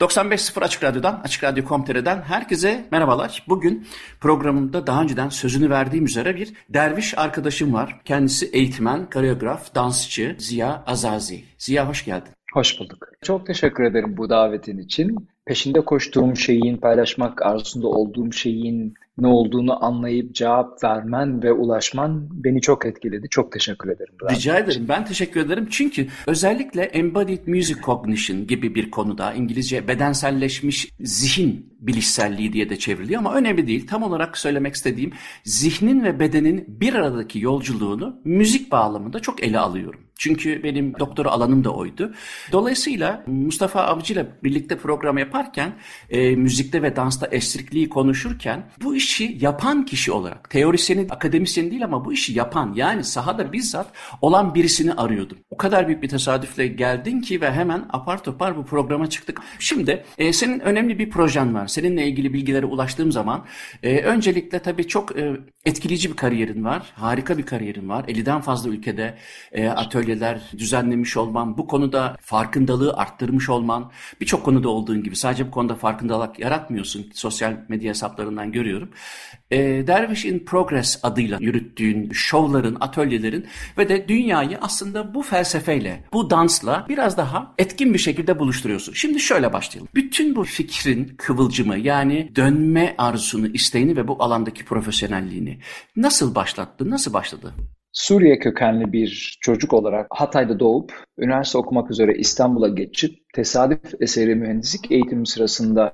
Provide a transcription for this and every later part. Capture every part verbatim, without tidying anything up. doksan beş nokta sıfır Açık Radyo'dan, Açık Radyo nokta com nokta tr'den herkese merhabalar. Bugün programımda daha önceden sözünü verdiğim üzere bir derviş arkadaşım var. Kendisi eğitmen, koreograf, dansçı Ziya Azazi. Ziya, hoş geldin. Hoş bulduk. Çok teşekkür ederim bu davetin için. Peşinde koştuğum şeyin, paylaşmak arzusunda olduğum şeyin ne olduğunu anlayıp cevap vermen ve ulaşman beni çok etkiledi. Çok teşekkür ederim. Rica ederim. Ben teşekkür ederim. Çünkü özellikle Embodied Music Cognition gibi bir konuda, İngilizce bedenselleşmiş zihin bilişselliği diye de çevriliyor ama önemli değil. Tam olarak söylemek istediğim, zihnin ve bedenin bir aradaki yolculuğunu müzik bağlamında çok ele alıyorum. Çünkü benim doktora alanım da oydu. Dolayısıyla Mustafa Avcı ile birlikte program yaparken, e, müzikte ve dansta eşlikliği konuşurken bu işi yapan kişi olarak, teorisyeni, akademisyeni değil ama bu işi yapan, yani sahada bizzat olan birisini arıyordum. O kadar büyük bir tesadüfle geldin ki ve hemen apar topar bu programa çıktık. Şimdi e, senin önemli bir projen var. Seninle ilgili bilgilere ulaştığım zaman e, öncelikle tabii çok e, etkileyici bir kariyerin var. Harika bir kariyerin var. elli'den fazla ülkede e, atölye düzenlemiş olman, bu konuda farkındalığı arttırmış olman, birçok konuda olduğun gibi sadece bu konuda farkındalık yaratmıyorsun. Sosyal medya hesaplarından görüyorum. E, Dervish in Progress adıyla yürüttüğün şovların, atölyelerin ve de dünyayı aslında bu felsefeyle, bu dansla biraz daha etkin bir şekilde buluşturuyorsun. Şimdi şöyle başlayalım. Bütün bu fikrin kıvılcımı, yani dönme arzusunu, isteğini ve bu alandaki profesyonelliğini nasıl başlattı, nasıl başladı? Suriye kökenli bir çocuk olarak Hatay'da doğup, üniversite okumak üzere İstanbul'a geçip, tesadüf eseri mühendislik eğitimi sırasında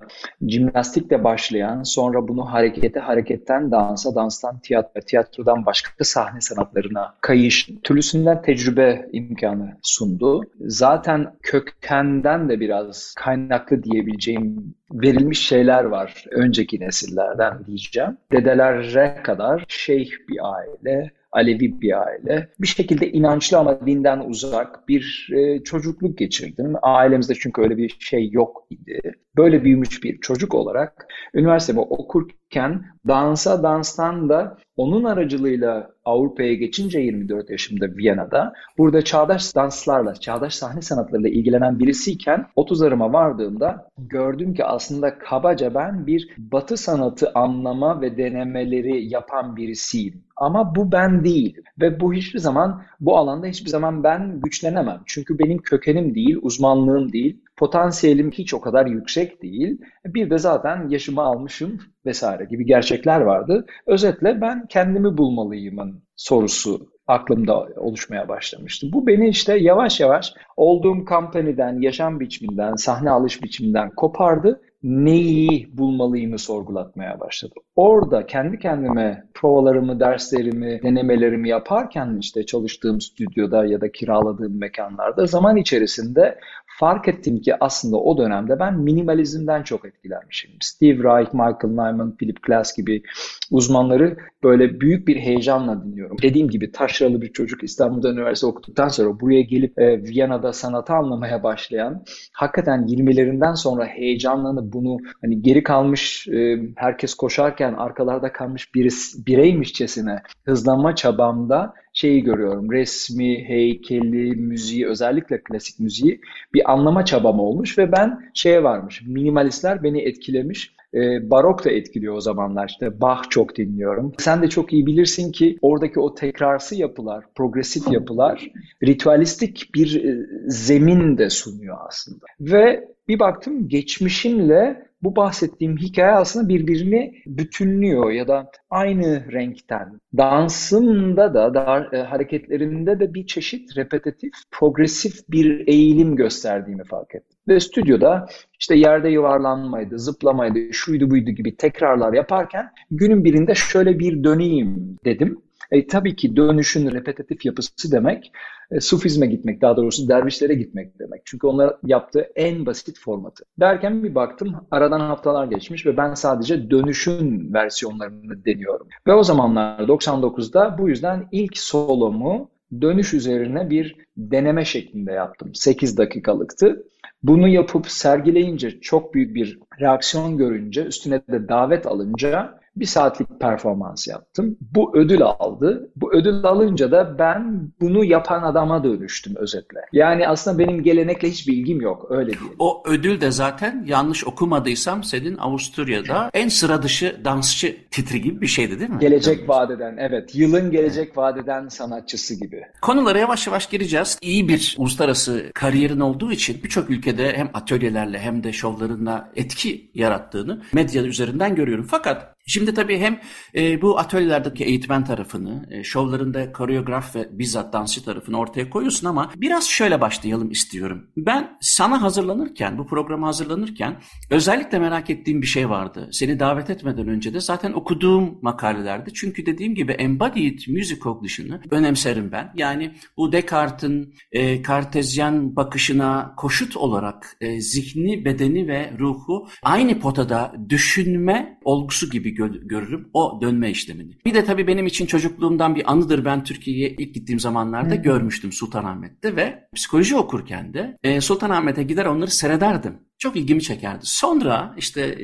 jimnastikle başlayan, sonra bunu harekete, hareketten dansa, danstan tiyatro, tiyatrodan başka sahne sanatlarına kayış, türlüsünden tecrübe imkanı sundu. Zaten kökenden de biraz kaynaklı diyebileceğim verilmiş şeyler var önceki nesillerden diyeceğim. Dedelere kadar şeyh bir aile, Alevi bir aile. Bir şekilde inançlı ama dinden uzak bir e, çocukluk geçirdim. Ailemizde çünkü öyle bir şey yok idi. Böyle büyümüş bir çocuk olarak üniversitemi okurken dansa, danstan da onun aracılığıyla Avrupa'ya geçince yirmi dört yaşımda Viyana'da, burada çağdaş danslarla, çağdaş sahne sanatlarıyla ilgilenen birisiyken otuzlarıma vardığımda gördüm ki aslında kabaca ben bir Batı sanatı anlama ve denemeleri yapan birisiyim. Ama bu ben değilim ve bu hiçbir zaman, bu alanda hiçbir zaman ben güçlenemem. Çünkü benim kökenim değil, uzmanlığım değil, potansiyelim hiç o kadar yüksek değil. Bir de zaten yaşımı almışım vesaire gibi gerçekler vardı. Özetle ben kendimi bulmalıyımın sorusu aklımda oluşmaya başlamıştı. Bu beni işte yavaş yavaş olduğum company'den, yaşam biçiminden, sahne alış biçiminden kopardı. Neyi bulmalıyımı sorgulatmaya başladım. Orada kendi kendime provalarımı, derslerimi, denemelerimi yaparken işte çalıştığım stüdyoda ya da kiraladığım mekanlarda zaman içerisinde fark ettim ki aslında o dönemde ben minimalizmden çok etkilenmişim. Steve Reich, Michael Nyman, Philip Glass gibi uzmanları böyle büyük bir heyecanla dinliyorum. Dediğim gibi taşralı bir çocuk, İstanbul'da üniversite okuduktan sonra buraya gelip e, Viyana'da sanatı anlamaya başlayan, hakikaten yirmilerinden sonra heyecanlanıp bunu hani geri kalmış, e, herkes koşarken arkalarda kalmış birisi, bireymişçesine hızlanma çabamda şeyi görüyorum, resmi, heykeli, müziği, özellikle klasik müziği bir anlama çabam olmuş ve ben şeye varmış, minimalistler beni etkilemiş. Barok da etkiliyor o zamanlar. İşte Bach çok dinliyorum. Sen de çok iyi bilirsin ki oradaki o tekrarsı yapılar, progresif yapılar ritüelistik bir zemin de sunuyor aslında. Ve bir baktım geçmişimle bu bahsettiğim hikaye aslında birbirini bütünlüyor ya da aynı renkten. Dansında da, da hareketlerinde de bir çeşit repetitif, progresif bir eğilim gösterdiğimi fark ettim. Ve stüdyoda işte yerde yuvarlanmaydı, zıplamaydı, şuydu buydu gibi tekrarlar yaparken günün birinde şöyle bir döneyim dedim. E, tabii ki dönüşün repetitif yapısı demek, e, sufizme gitmek, daha doğrusu dervişlere gitmek demek. Çünkü onlar yaptığı en basit formatı. Derken bir baktım, aradan haftalar geçmiş ve ben sadece dönüşün versiyonlarını deniyorum. Ve o zamanlar doksan dokuzda bu yüzden ilk solomu dönüş üzerine bir deneme şeklinde yaptım. sekiz dakikalıktı. Bunu yapıp sergileyince, çok büyük bir reaksiyon görünce, üstüne de davet alınca bir saatlik performans yaptım. Bu ödül aldı. Bu ödül alınca da ben bunu yapan adama dönüştüm özetle. Yani aslında benim gelenekle hiç bilgim yok, öyle diyelim. O ödül de zaten, yanlış okumadıysam, senin Avusturya'da en sıra dışı dansçı titri gibi bir şeydi değil mi? Gelecek vadeden, evet. Yılın gelecek vadeden sanatçısı gibi. Konulara yavaş yavaş gireceğiz. İyi bir uluslararası kariyerin olduğu için birçok ülkede hem atölyelerle hem de şovlarınla etki yarattığını medya üzerinden görüyorum. Fakat şimdi tabii hem e, bu atölyelerdeki eğitmen tarafını, e, şovlarında koreograf ve bizzat dansçı tarafını ortaya koyuyorsun ama biraz şöyle başlayalım istiyorum. Ben sana hazırlanırken, bu programa hazırlanırken özellikle merak ettiğim bir şey vardı. Seni davet etmeden önce de zaten okuduğum makalelerdi. Çünkü dediğim gibi embodied music cognition'ı önemserim ben. Yani bu Descartes'in e, kartezyen bakışına koşut olarak e, zihni, bedeni ve ruhu aynı potada düşünme olgusu gibi görürüm o dönme işlemini. Bir de tabii benim için çocukluğumdan bir anıdır. Ben Türkiye'ye ilk gittiğim zamanlarda hmm. görmüştüm Sultanahmet'te ve psikoloji okurken de Sultanahmet'e gider onları seyrederdim. Çok ilgimi çekerdi. Sonra işte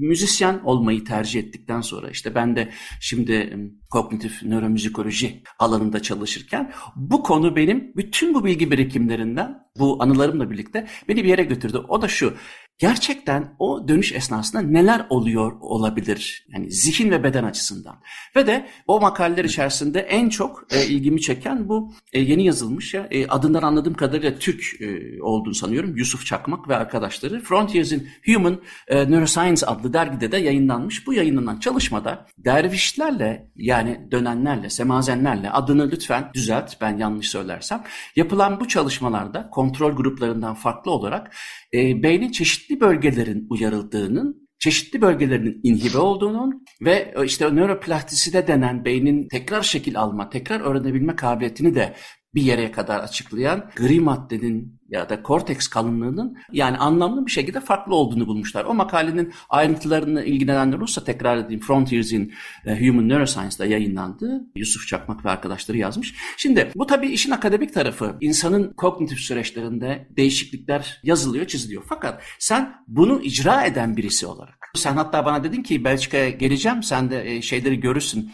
müzisyen olmayı tercih ettikten sonra işte ben de şimdi kognitif nöromüzikoloji alanında çalışırken bu konu benim bütün bu bilgi birikimlerinden, bu anılarımla birlikte beni bir yere götürdü. O da şu: gerçekten o dönüş esnasında neler oluyor olabilir? Yani zihin ve beden açısından. Ve de o makaleler içerisinde en çok e, ilgimi çeken bu e, yeni yazılmış, ya e, adından anladığım kadarıyla Türk e, olduğunu sanıyorum, Yusuf Çakmak ve arkadaşları, Frontiers in Human e, Neuroscience adlı dergide de yayınlanmış. Bu yayınlanan çalışmada dervişlerle, yani dönenlerle, semazenlerle, adını lütfen düzelt ben yanlış söylersem, yapılan bu çalışmalarda kontrol gruplarından farklı olarak e, beynin çeşitli çeşitli bölgelerin uyarıldığının, çeşitli bölgelerinin inhibe olduğunun ve işte nöroplastisite denen beynin tekrar şekil alma, tekrar öğrenebilme kabiliyetini de bir yere kadar açıklayan gri maddenin ya da korteks kalınlığının yani anlamlı bir şekilde farklı olduğunu bulmuşlar. O makalenin ayrıntılarını ilgilenenler olursa tekrar edeyim, Frontiers in Human Neuroscience'da yayınlandı. Yusuf Çakmak ve arkadaşları yazmış. Şimdi bu tabii işin akademik tarafı. İnsanın kognitif süreçlerinde değişiklikler yazılıyor, çiziliyor. Fakat sen bunu icra eden birisi olarak, sen hatta bana dedin ki Belçika'ya geleceğim, sen de şeyleri görürsün,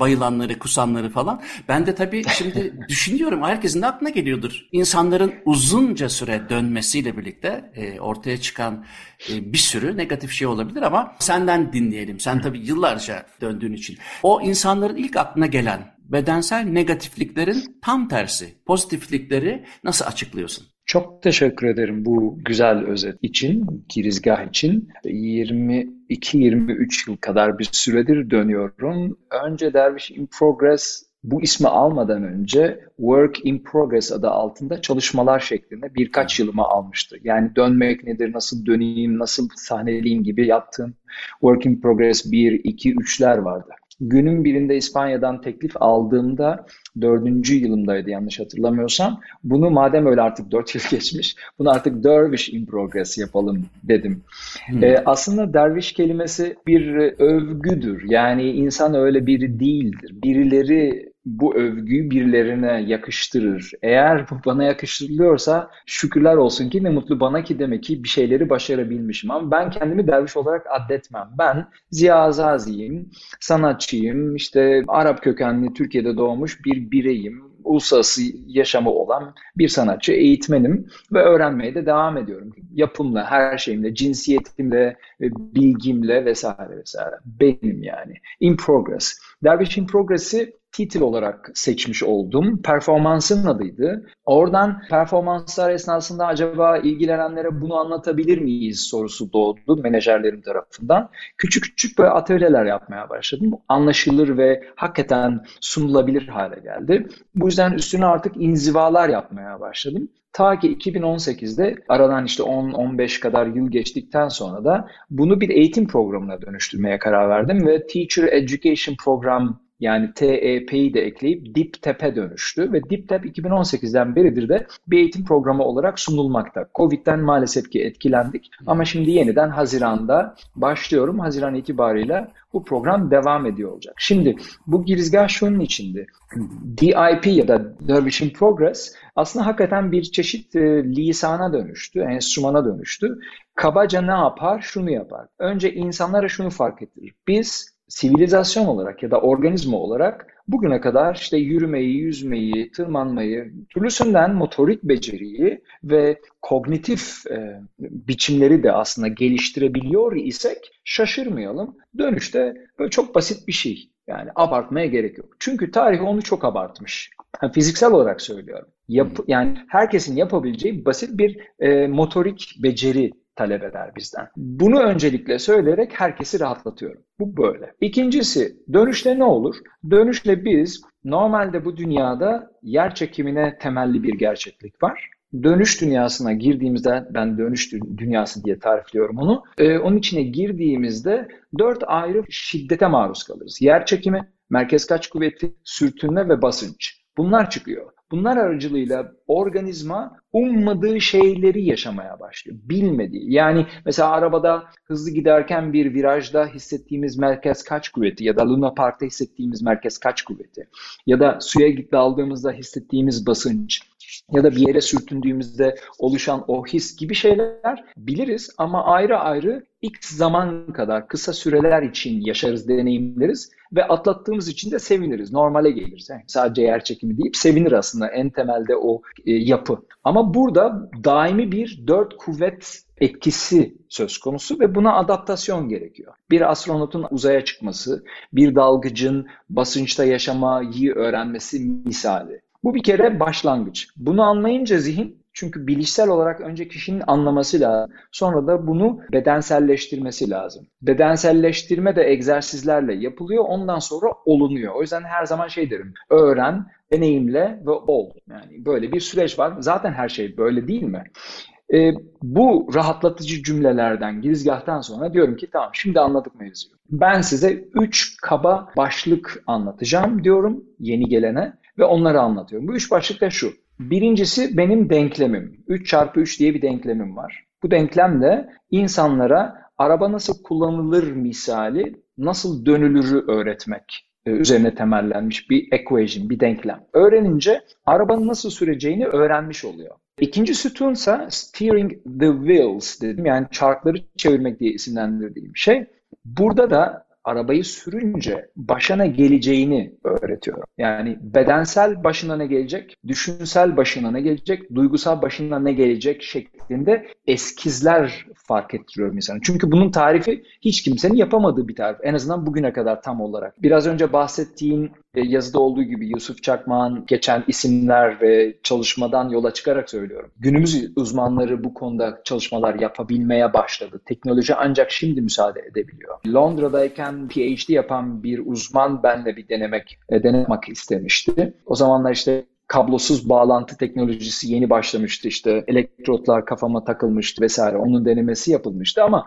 bayılanları, kusanları falan. Ben de tabii şimdi düşünüyorum, herkesin de aklına geliyordur. İnsanların uzun süre dönmesiyle birlikte e, ortaya çıkan e, bir sürü negatif şey olabilir ama senden dinleyelim. Sen tabii yıllarca döndüğün için. O insanların ilk aklına gelen bedensel negatifliklerin tam tersi pozitiflikleri nasıl açıklıyorsun? Çok teşekkür ederim bu güzel özet için, girizgah için. yirmi iki yirmi üç yıl kadar bir süredir dönüyorum. Önce Dervish in Progress, bu ismi almadan önce Work in Progress adı altında çalışmalar şeklinde birkaç yılımı almıştı. Yani dönmek nedir, nasıl döneyim, nasıl sahneleyim gibi yaptığım Work in Progress bir, iki, üçler vardı. Günün birinde İspanya'dan teklif aldığımda dördüncü yılımdaydı yanlış hatırlamıyorsam. Bunu madem öyle artık dört yıl geçmiş, bunu artık Dervish in Progress yapalım dedim. Hmm. Ee, aslında derviş kelimesi bir övgüdür. Yani insan öyle biri değildir. Birileri bu övgüyü birilerine yakıştırır. Eğer bu bana yakıştırılıyorsa şükürler olsun ki, ne mutlu bana ki demek ki bir şeyleri başarabilmişim. Ama ben kendimi derviş olarak addetmem. Ben Ziya Azazi'yim, sanatçıyım, işte Arap kökenli, Türkiye'de doğmuş bir bireyim, uluslararası yaşamı olan bir sanatçı, eğitmenim ve öğrenmeye de devam ediyorum. Yapımla, her şeyimle, cinsiyetimle, bilgimle vesaire vesaire. Benim yani. In Progress. Dervish in Progress'i title olarak seçmiş oldum. Performansın adıydı. Oradan performanslar esnasında acaba ilgilenenlere bunu anlatabilir miyiz sorusu doğdu menajerlerim tarafından. Küçük küçük böyle atölyeler yapmaya başladım. Anlaşılır ve hakikaten sunulabilir hale geldi. Bu yüzden üstüne artık inzivalar yapmaya başladım. Ta ki iki bin on sekizde aradan işte on on beş kadar yıl geçtikten sonra da bunu bir eğitim programına dönüştürmeye karar verdim ve Teacher Education Program, yani T E P'yi de ekleyip dip-tep'e dönüştü ve dip-tep iki bin on sekizden beridir de bir eğitim programı olarak sunulmakta. Covid'den maalesef ki etkilendik ama şimdi yeniden Haziran'da başlıyorum. Haziran itibariyle bu program devam ediyor olacak. Şimdi bu girizgah şunun içindi. D I P ya da Dervish in Progress aslında hakikaten bir çeşit e, lisana dönüştü, enstrümana dönüştü. Kabaca ne yapar? Şunu yapar. Önce insanlara şunu fark ettirir. Biz sivilizasyon olarak ya da organizma olarak bugüne kadar işte yürümeyi, yüzmeyi, tırmanmayı, türlüsünden motorik beceriyi ve kognitif e, biçimleri de aslında geliştirebiliyor isek şaşırmayalım. Dönüşte böyle çok basit bir şey. Yani abartmaya gerek yok. Çünkü tarih onu çok abartmış. Yani fiziksel olarak söylüyorum. Yap, yani herkesin yapabileceği basit bir e, motorik beceri talep eder bizden. Bunu öncelikle söyleyerek herkesi rahatlatıyorum. Bu böyle. İkincisi, dönüşle ne olur? Dönüşle biz normalde bu dünyada yer çekimine temelli bir gerçeklik var. Dönüş dünyasına girdiğimizde, ben dönüş dünyası diye tarifliyorum onu, ee, onun içine girdiğimizde dört ayrı şiddete maruz kalırız. Yer çekimi, merkez kaç kuvveti, sürtünme ve basınç. Bunlar çıkıyor. Bunlar aracılığıyla organizma ummadığı şeyleri yaşamaya başlıyor. Bilmediği. Yani mesela arabada hızlı giderken bir virajda hissettiğimiz merkez kaç kuvveti ya da Luna Park'ta hissettiğimiz merkez kaç kuvveti ya da suya daldığımızda hissettiğimiz basınç ya da bir yere sürtündüğümüzde oluşan o his gibi şeyler biliriz ama ayrı ayrı x zaman kadar kısa süreler için yaşarız, deneyimleriz ve atlattığımız için de seviniriz, normale geliriz. Yani sadece yer çekimi deyip sevinir aslında en temelde o e, yapı. Ama burada daimi bir dört kuvvet etkisi söz konusu ve buna adaptasyon gerekiyor. Bir astronotun uzaya çıkması, bir dalgıcın basınçta yaşamayı öğrenmesi misali. Bu bir kere başlangıç. Bunu anlayınca zihin, çünkü bilişsel olarak önce kişinin anlaması lazım. Sonra da bunu bedenselleştirmesi lazım. Bedenselleştirme de egzersizlerle yapılıyor. Ondan sonra olunuyor. O yüzden her zaman şey derim. Öğren, deneyimle ve ol. Yani böyle bir süreç var. Zaten her şey böyle değil mi? E, bu rahatlatıcı cümlelerden, girizgahtan sonra diyorum ki tamam şimdi anladık mevzuyu. Ben size üç kaba başlık anlatacağım diyorum yeni gelene. Ve onları anlatıyorum. Bu üç başlık da şu. Birincisi benim denklemim. üç çarpı üç diye bir denklemim var. Bu denklemle insanlara araba nasıl kullanılır misali, nasıl dönülürü öğretmek üzerine temellenmiş bir equation, bir denklem. Öğrenince arabanın nasıl süreceğini öğrenmiş oluyor. İkinci sütunsa steering the wheels dedim. Yani çarkları çevirmek diye isimlendirdiğim şey. Burada da arabayı sürünce başına geleceğini öğretiyorum. Yani bedensel başına ne gelecek, düşünsel başına ne gelecek, duygusal başına ne gelecek şeklinde eskizler fark ettiriyorum insana. Çünkü bunun tarifi hiç kimsenin yapamadığı bir tarif. En azından bugüne kadar tam olarak. Biraz önce bahsettiğim yazıda olduğu gibi Yusuf Çakmak'ın geçen isimler ve çalışmadan yola çıkarak söylüyorum. Günümüz uzmanları bu konuda çalışmalar yapabilmeye başladı. Teknoloji ancak şimdi müsaade edebiliyor. Londra'dayken P H D yapan bir uzman benle bir denemek, denemek istemişti. O zamanlar işte kablosuz bağlantı teknolojisi yeni başlamıştı. İşte elektrotlar kafama takılmıştı vesaire. Onun denemesi yapılmıştı ama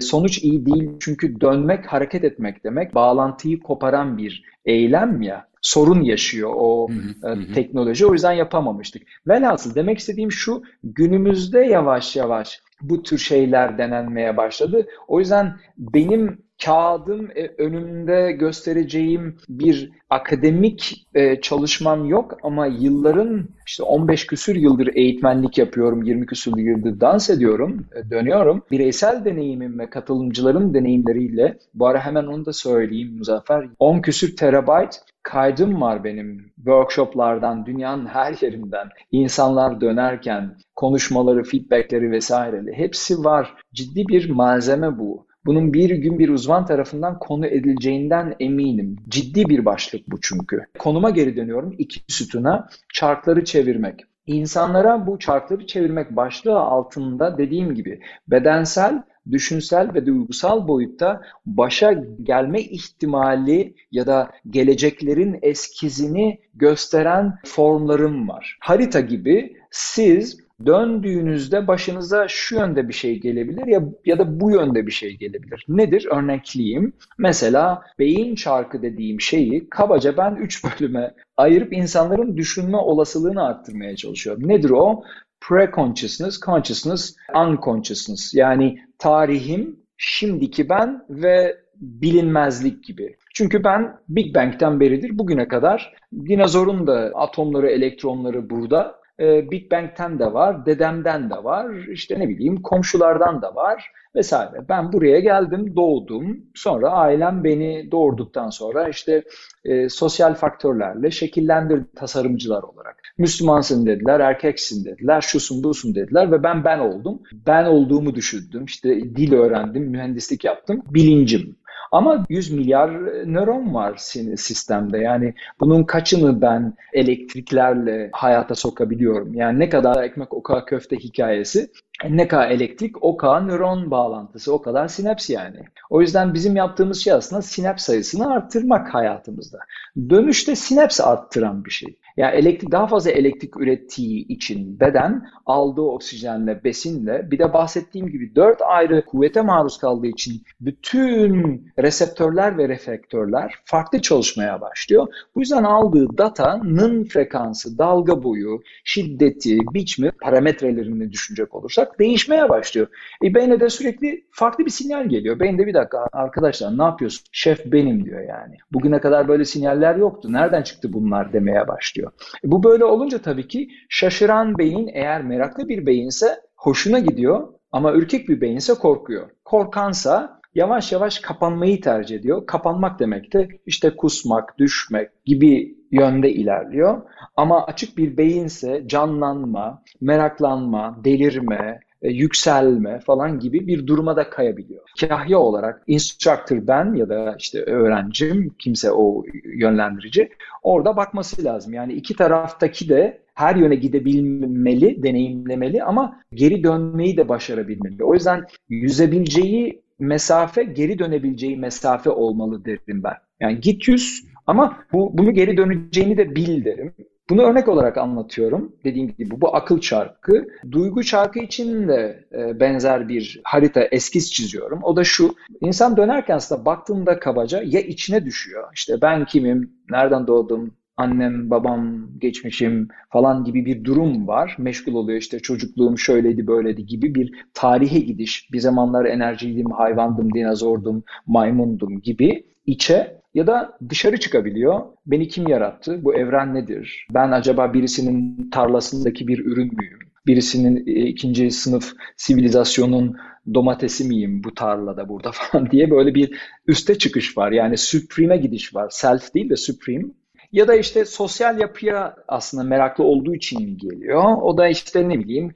sonuç iyi değil. Çünkü dönmek, hareket etmek demek. Bağlantıyı koparan bir eylem ya. Sorun yaşıyor o hı hı, e, teknoloji. O yüzden yapamamıştık. Velhasıl demek istediğim şu, günümüzde yavaş yavaş bu tür şeyler denenmeye başladı. O yüzden benim kağıdım e, önümde göstereceğim bir akademik e, çalışmam yok ama yılların işte on beş küsür yıldır eğitmenlik yapıyorum, yirmi küsür yıldır dans ediyorum, e, dönüyorum. Bireysel deneyimim ve katılımcıların deneyimleriyle, bu ara hemen onu da söyleyeyim Muzaffer, on küsür terabayt kaydım var benim workshoplardan, dünyanın her yerinden. İnsanlar dönerken konuşmaları, feedbackleri vesaireli hepsi var. Ciddi bir malzeme bu. bunun bir gün bir uzman tarafından konu edileceğinden eminim. Ciddi bir başlık bu çünkü. Konuma geri dönüyorum. İki sütuna çarkları çevirmek. İnsanlara bu çarkları çevirmek başlığı altında dediğim gibi bedensel, düşünsel ve duygusal boyutta başa gelme ihtimali ya da geleceklerin eskizini gösteren formlarım var. Harita gibi siz döndüğünüzde başınıza şu yönde bir şey gelebilir ya, ya da bu yönde bir şey gelebilir. Nedir? Örnekleyeyim. Mesela beyin çarkı dediğim şeyi kabaca ben üç bölüme ayırıp insanların düşünme olasılığını arttırmaya çalışıyorum. Nedir o? Pre-consciousness, consciousness, unconsciousness. Yani tarihim, şimdiki ben ve bilinmezlik gibi. Çünkü ben Big Bang'ten beridir bugüne kadar dinozorun da atomları, elektronları burada. Big Bang'ten de var, dedemden de var, işte ne bileyim komşulardan da var vesaire. Ben buraya geldim, doğdum. Sonra ailem beni doğurduktan sonra işte e, sosyal faktörlerle şekillendirdi tasarımcılar olarak. Müslümansın dediler, erkeksin dediler, şusun busun dediler ve ben ben oldum. Ben olduğumu düşündüm, işte dil öğrendim, mühendislik yaptım, bilincim. Ama yüz milyar nöron var sistemde. Yani bunun kaçını ben elektriklerle hayata sokabiliyorum? Yani ne kadar ekmek o kadar köfte hikayesi, ne kadar elektrik o kadar nöron bağlantısı, o kadar sinaps yani. O yüzden bizim yaptığımız şey aslında sinaps sayısını arttırmak hayatımızda. Dönüşte sinaps arttıran bir şey. Yani elektrik, daha fazla elektrik ürettiği için beden aldığı oksijenle, besinle, bir de bahsettiğim gibi dört ayrı kuvvete maruz kaldığı için bütün reseptörler ve reflektörler farklı çalışmaya başlıyor. Bu yüzden aldığı datanın frekansı, dalga boyu, şiddeti, biçimi, parametrelerini düşünecek olursak değişmeye başlıyor. E, beyne de sürekli farklı bir sinyal geliyor. Beyinde bir dakika arkadaşlar ne yapıyorsun? Şef benim diyor yani. Bugüne kadar böyle sinyaller yoktu. Nereden çıktı bunlar demeye başlıyor. Bu böyle olunca tabii ki şaşıran beyin eğer meraklı bir beyinse hoşuna gidiyor ama ürkek bir beyinse korkuyor. Korkansa yavaş yavaş kapanmayı tercih ediyor. Kapanmak demek de işte kusmak, düşmek gibi yönde ilerliyor. Ama açık bir beyinse canlanma, meraklanma, delirme, yükselme falan gibi bir duruma da kayabiliyor. Kahya olarak instructor ben ya da işte öğrencim, kimse o yönlendirici orada bakması lazım. Yani iki taraftaki de her yöne gidebilmeli, deneyimlemeli ama geri dönmeyi de başarabilmeli. O yüzden yüzebileceği mesafe, geri dönebileceği mesafe olmalı derim ben. Yani git yüz ama bu, bunu geri döneceğini de bil derim. Bunu örnek olarak anlatıyorum. Dediğim gibi bu akıl çarkı. Duygu çarkı için de benzer bir harita eskiz çiziyorum. O da şu. İnsan dönerken aslında baktığında kabaca ya içine düşüyor. İşte ben kimim, nereden doğdum, annem, babam, geçmişim falan gibi bir durum var. Meşgul oluyor işte çocukluğum şöyleydi böyleydi gibi bir tarihe gidiş. Bir zamanlar enerjiydim, hayvandım, dinozordum, maymundum gibi içe. Ya da dışarı çıkabiliyor. Beni kim yarattı? Bu evren nedir? Ben acaba birisinin tarlasındaki bir ürün müyüm? Birisinin e, ikinci sınıf sivilizasyonun domatesi miyim bu tarlada burada falan diye böyle bir üste çıkış var. Yani supreme'e gidiş var. Self değil de supreme. Ya da işte sosyal yapıya aslında meraklı olduğu için geliyor. O da işte ne bileyim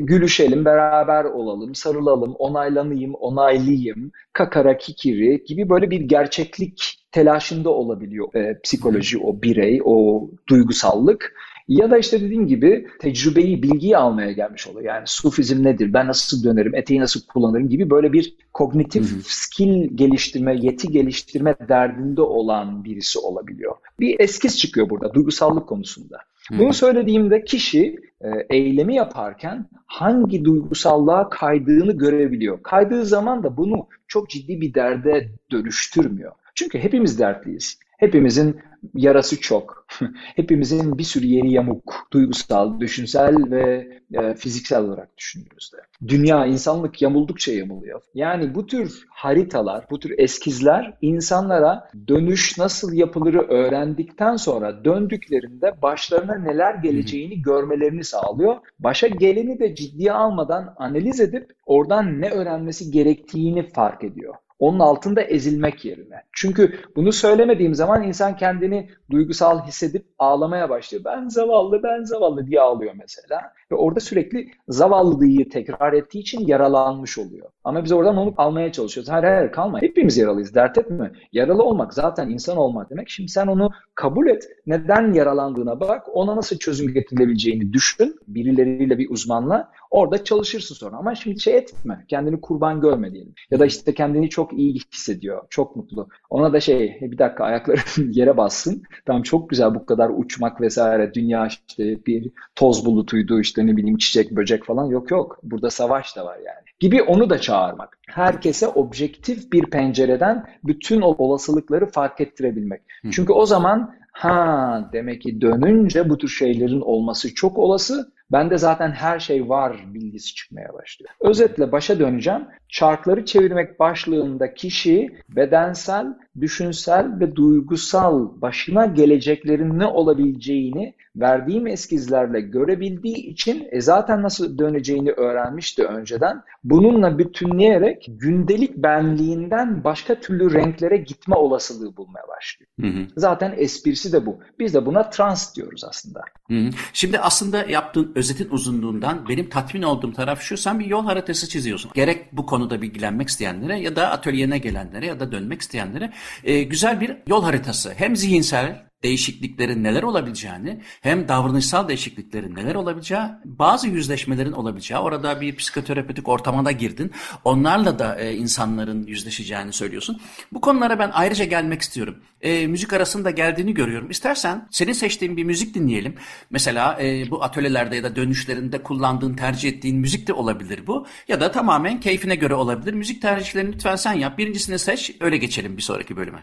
gülüşelim, beraber olalım, sarılalım, onaylanayım, onaylıyım, kakara kikiri gibi böyle bir gerçeklik telaşında olabiliyor e, psikoloji, o birey, o duygusallık. Ya da işte dediğim gibi tecrübeyi, bilgiyi almaya gelmiş oluyor. Yani sufizm nedir, ben nasıl dönerim, eteği nasıl kullanırım gibi böyle bir kognitif hmm. skill geliştirme, yeti geliştirme derdinde olan birisi olabiliyor. Bir eskiz çıkıyor burada duygusallık konusunda. Hmm. Bunu söylediğimde kişi e, eylemi yaparken hangi duygusallığa kaydığını görebiliyor. Kaydığı zaman da bunu çok ciddi bir derde dönüştürmüyor. Çünkü hepimiz dertliyiz. Hepimizin yarası çok. Hepimizin bir sürü yeri yamuk. Duygusal, düşünsel ve e, fiziksel olarak düşündüğümüzde. Dünya, insanlık yamuldukça yamuluyor. Yani bu tür haritalar, bu tür eskizler insanlara dönüş nasıl yapılırı öğrendikten sonra döndüklerinde başlarına neler geleceğini Hı-hı. görmelerini sağlıyor. Başa geleni de ciddiye almadan analiz edip oradan ne öğrenmesi gerektiğini fark ediyor. onun altında ezilmek yerine. Çünkü bunu söylemediğim zaman insan kendini duygusal hissedip ağlamaya başlıyor. Ben zavallı, ben zavallı diye ağlıyor mesela. Ve orada sürekli zavallıyı tekrar ettiği için yaralanmış oluyor. Ama biz oradan onu almaya çalışıyoruz. Hayır hayır kalma. Hepimiz yaralıyız. Dert etme. Yaralı olmak zaten insan olmak demek. Şimdi sen onu kabul et. Neden yaralandığına bak. Ona nasıl çözüm getirilebileceğini düşün. Birileriyle bir uzmanla. Orada çalışırsın sonra. Ama şimdi şey etme. Kendini kurban görme diyelim. Ya da işte kendini çok iyi hissediyor. Çok mutlu. Ona da şey bir dakika ayakları yere bassın. Tamam çok güzel bu kadar uçmak vesaire. Dünya işte bir toz bulutuydu işte ne bileyim çiçek böcek falan. Yok yok. Burada savaş da var yani. Gibi onu da çağırmak. Herkese objektif bir pencereden bütün o olasılıkları fark ettirebilmek. Hı. Çünkü o zaman ha demek ki dönünce bu tür şeylerin olması çok olası. Bende zaten her şey var bilgisi çıkmaya başlıyor. Özetle başa döneceğim. Çarkları çevirmek başlığında kişi bedensel, düşünsel ve duygusal başına geleceklerin ne olabileceğini verdiğim eskizlerle görebildiği için e zaten nasıl döneceğini öğrenmişti önceden. Bununla bütünleyerek gündelik benliğinden başka türlü renklere gitme olasılığı bulmaya başlıyor. Hı hı. Zaten esprisi de bu. Biz de buna trans diyoruz aslında. Hı hı. Şimdi aslında yaptığın özetin uzunluğundan benim tatmin olduğum taraf şu, sen bir yol haritası çiziyorsun. Gerek bu konuda bilgilenmek isteyenlere ya da atölyene gelenlere ya da dönmek isteyenlere e, güzel bir yol haritası. Hem zihinsel değişikliklerin neler olabileceğini hem davranışsal değişikliklerin neler olabileceği, bazı yüzleşmelerin olabileceği, orada bir psikoterapötik ortamına girdin. Onlarla da e, insanların yüzleşeceğini söylüyorsun. Bu konulara ben ayrıca gelmek istiyorum. E, müzik arasında geldiğini görüyorum. İstersen senin seçtiğin bir müzik dinleyelim. Mesela e, bu atölyelerde ya da dönüşlerinde kullandığın, tercih ettiğin müzik de olabilir bu. Ya da tamamen keyfine göre olabilir. Müzik tercihlerini lütfen sen yap. Birincisini seç, öyle geçelim bir sonraki bölüme.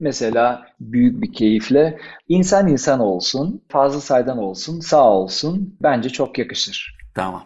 Mesela büyük bir keyifle İnsan insan olsun, Fazıl Say'dan olsun, sağ olsun. Bence çok yakışır. Tamam.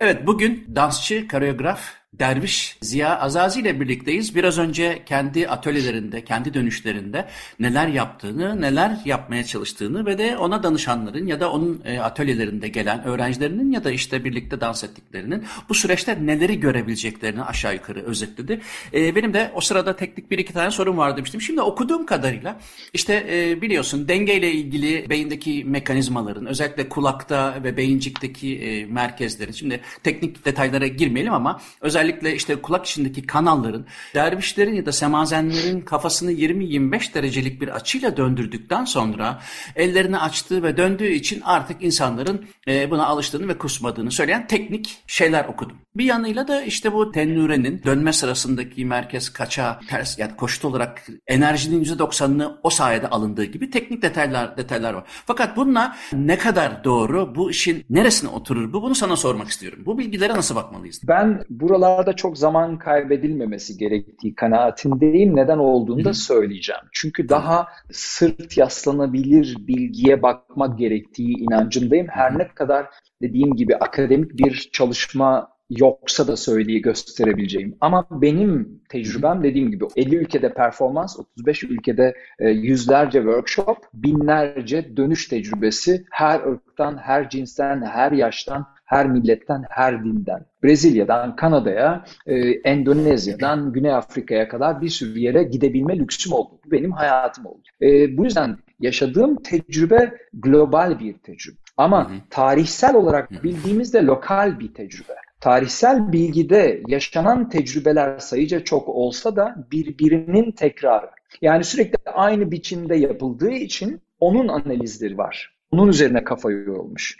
Evet, bugün dansçı, koreograf, derviş Ziya Azazi ile birlikteyiz. Biraz önce kendi atölyelerinde, kendi dönüşlerinde neler yaptığını, neler yapmaya çalıştığını ve de ona danışanların ya da onun atölyelerinde gelen öğrencilerinin ya da işte birlikte dans ettiklerinin bu süreçte neleri görebileceklerini aşağı yukarı özetledi. Benim de o sırada teknik bir iki tane sorum var demiştim. Şimdi okuduğum kadarıyla işte biliyorsun dengeyle ilgili beyindeki mekanizmaların, özellikle kulakta ve beyincikteki merkezlerin, şimdi teknik detaylara girmeyelim ama özellikle Özellikle işte kulak içindeki kanalların, dervişlerin ya da semazenlerin kafasını yirmi yirmi beş derecelik bir açıyla döndürdükten sonra ellerini açtığı ve döndüğü için artık insanların buna alıştığını ve kusmadığını söyleyen teknik şeyler okudum. Bir yanıyla da işte bu tennürenin dönme sırasındaki merkez kaçağı ters, yani koşut olarak enerjinin yüzde doksanını o sayede alındığı gibi teknik detaylar detaylar var. Fakat bununla ne kadar doğru, bu işin neresine oturur bu, bunu sana sormak istiyorum. Bu bilgilere nasıl bakmalıyız? Ben burada Buralarda çok zaman kaybedilmemesi gerektiği kanaatindeyim. Neden olduğunu da söyleyeceğim. Çünkü daha sırt yaslanabilir bilgiye bakmak gerektiği inancındayım. Her ne kadar dediğim gibi akademik bir çalışma yoksa da söyleyi gösterebileceğim. Ama benim tecrübem dediğim gibi elli ülkede performans, otuz beş ülkede yüzlerce workshop, binlerce dönüş tecrübesi her ırktan, her cinsten, her yaştan, her milletten, her dinden. Brezilya'dan Kanada'ya, e, Endonezya'dan Güney Afrika'ya kadar bir sürü yere gidebilme lüksüm oldu. Bu benim hayatım oldu. E, bu yüzden yaşadığım tecrübe global bir tecrübe. Ama tarihsel olarak bildiğimizde lokal bir tecrübe. Tarihsel bilgide yaşanan tecrübeler sayıca çok olsa da birbirinin tekrarı. Yani sürekli aynı biçimde yapıldığı için onun analizleri var. Onun üzerine kafa yorulmuş.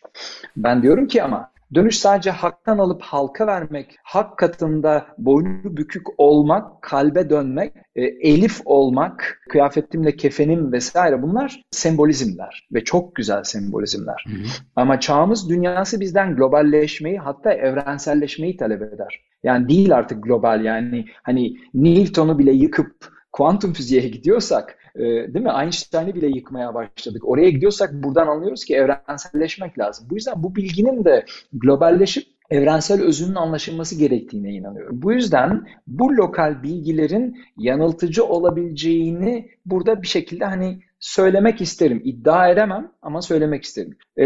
Ben diyorum ki ama dönüş sadece haktan alıp halka vermek, hak katında boynu bükük olmak, kalbe dönmek, elif olmak, kıyafetimle kefenim vesaire, bunlar sembolizmler ve çok güzel sembolizmler. Hı hı. Ama çağımız dünyası bizden globalleşmeyi, hatta evrenselleşmeyi talep eder. Yani değil artık global, yani hani Newton'u bile yıkıp kuantum fiziğe gidiyorsak, değil mi? Einstein'ı bile yıkmaya başladık. Oraya gidiyorsak buradan anlıyoruz ki evrenselleşmek lazım. Bu yüzden bu bilginin de globalleşip evrensel özünün anlaşılması gerektiğine inanıyorum. Bu yüzden bu lokal bilgilerin yanıltıcı olabileceğini burada bir şekilde hani söylemek isterim. İddia edemem ama söylemek isterim. E,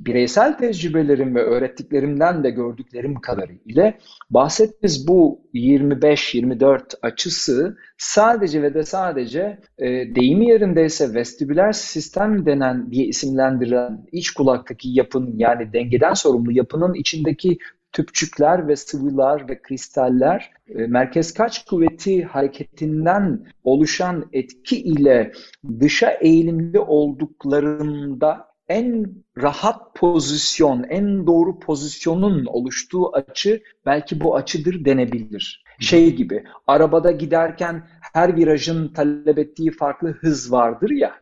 bireysel tecrübelerim ve öğrettiklerimden de gördüklerim kadarıyla bahsettiğimiz bu yirmi beş yirmi dört açısı sadece ve de sadece e, deyimi yerindeyse vestibüler sistem denen diye isimlendirilen iç kulaktaki yapının, yani dengeden sorumlu yapının içindeki tüpçükler ve sıvılar ve kristaller merkez kaç kuvveti hareketinden oluşan etki ile dışa eğilimli olduklarında en rahat pozisyon, en doğru pozisyonun oluştuğu açı belki bu açıdır denebilir. Şey gibi, arabada giderken her virajın talep ettiği farklı hız vardır ya,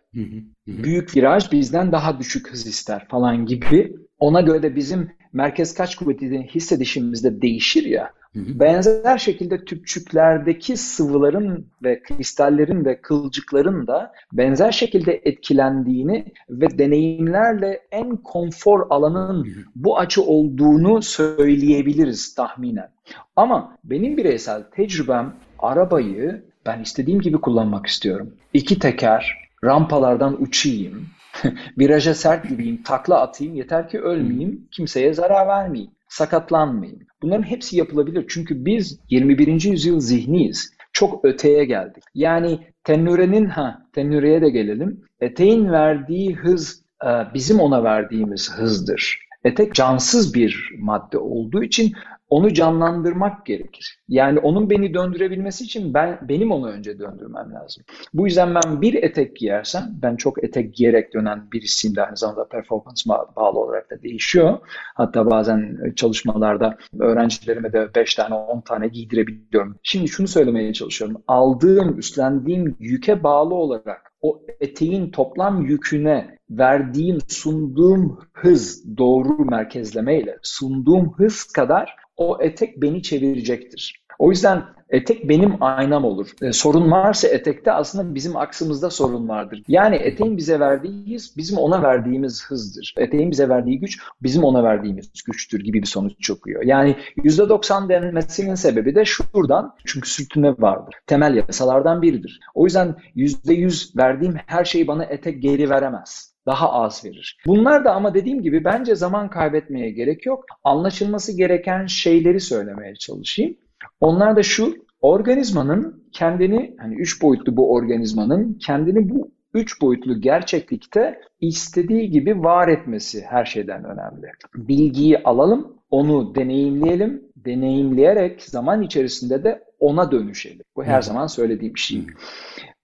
büyük viraj bizden daha düşük hız ister falan gibi. Ona göre de bizim merkez kaç kuvvetini hissedişimizde değişir ya, hı hı. benzer şekilde tüpçüklerdeki sıvıların ve kristallerin ve kılcıkların da benzer şekilde etkilendiğini ve deneyimlerle en konfor alanının hı hı. bu açı olduğunu söyleyebiliriz tahminen. Ama benim bireysel tecrübem, arabayı ben istediğim gibi kullanmak istiyorum. İki teker, rampalardan uçayım, viraja sert gireyim, takla atayım, yeter ki ölmeyeyim, kimseye zarar vermeyeyim, sakatlanmayayım. Bunların hepsi yapılabilir çünkü biz yirmi birinci yüzyıl zihniyiz. Çok öteye geldik. Yani tenürenin, ha tenüreye de gelelim. Eteğin verdiği hız bizim ona verdiğimiz hızdır. Etek cansız bir madde olduğu için onu canlandırmak gerekir. Yani onun beni döndürebilmesi için ben benim onu önce döndürmem lazım. Bu yüzden ben bir etek giyersem, ben çok etek giyerek dönen birisiyim de, aynı zamanda performansıma bağlı olarak da değişiyor. Hatta bazen çalışmalarda öğrencilerime de beş tane on tane giydirebiliyorum. Şimdi şunu söylemeye çalışıyorum. Aldığım, üstlendiğim yüke bağlı olarak o eteğin toplam yüküne verdiğim, sunduğum hız, doğru merkezlemeyle sunduğum hız kadar o etek beni çevirecektir. O yüzden etek benim aynam olur. E, sorun varsa etekte aslında bizim aksımızda sorun vardır. Yani eteğin bize verdiği hız bizim ona verdiğimiz hızdır. Eteğin bize verdiği güç bizim ona verdiğimiz güçtür gibi bir sonuç çıkıyor. Yani yüzde doksan denmesinin sebebi de şuradan, çünkü sürtünme vardır. Temel yasalardan biridir. O yüzden yüzde yüz verdiğim her şeyi bana etek geri veremez. Daha az verir. Bunlar da ama dediğim gibi bence zaman kaybetmeye gerek yok. Anlaşılması gereken şeyleri söylemeye çalışayım. Onlar da şu, organizmanın kendini, hani üç boyutlu bu organizmanın kendini bu üç boyutlu gerçeklikte istediği gibi var etmesi her şeyden önemli. Bilgiyi alalım, onu deneyimleyelim, deneyimleyerek zaman içerisinde de ona dönüşelim. Bu her zaman söylediğim şey.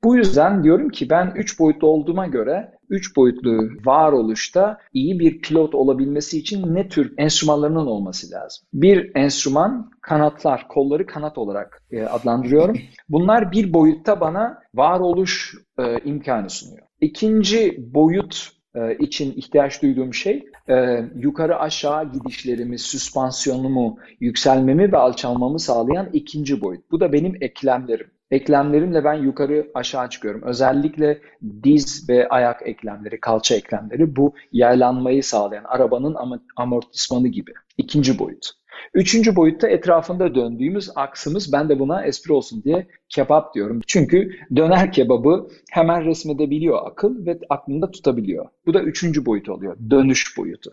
Bu yüzden diyorum ki ben üç boyutlu olduğuma göre üç boyutlu varoluşta iyi bir pilot olabilmesi için ne tür enstrümanlarının olması lazım? Bir enstrüman, kanatlar, kolları kanat olarak adlandırıyorum. Bunlar bir boyutta bana varoluş e, imkanı sunuyor. İkinci boyut e, için ihtiyaç duyduğum şey e, yukarı aşağı gidişlerimi, süspansiyonumu, yükselmemi ve alçalmamı sağlayan ikinci boyut. Bu da benim eklemlerim. Eklemlerimle ben yukarı aşağı çıkıyorum. Özellikle diz ve ayak eklemleri, kalça eklemleri bu yaylanmayı sağlayan arabanın am- amortismanı gibi. İkinci boyut. Üçüncü boyutta etrafında döndüğümüz aksımız, ben de buna espri olsun diye kebap diyorum. Çünkü döner kebabı hemen resmedebiliyor akıl ve aklında tutabiliyor. Bu da üçüncü boyut oluyor, dönüş boyutu.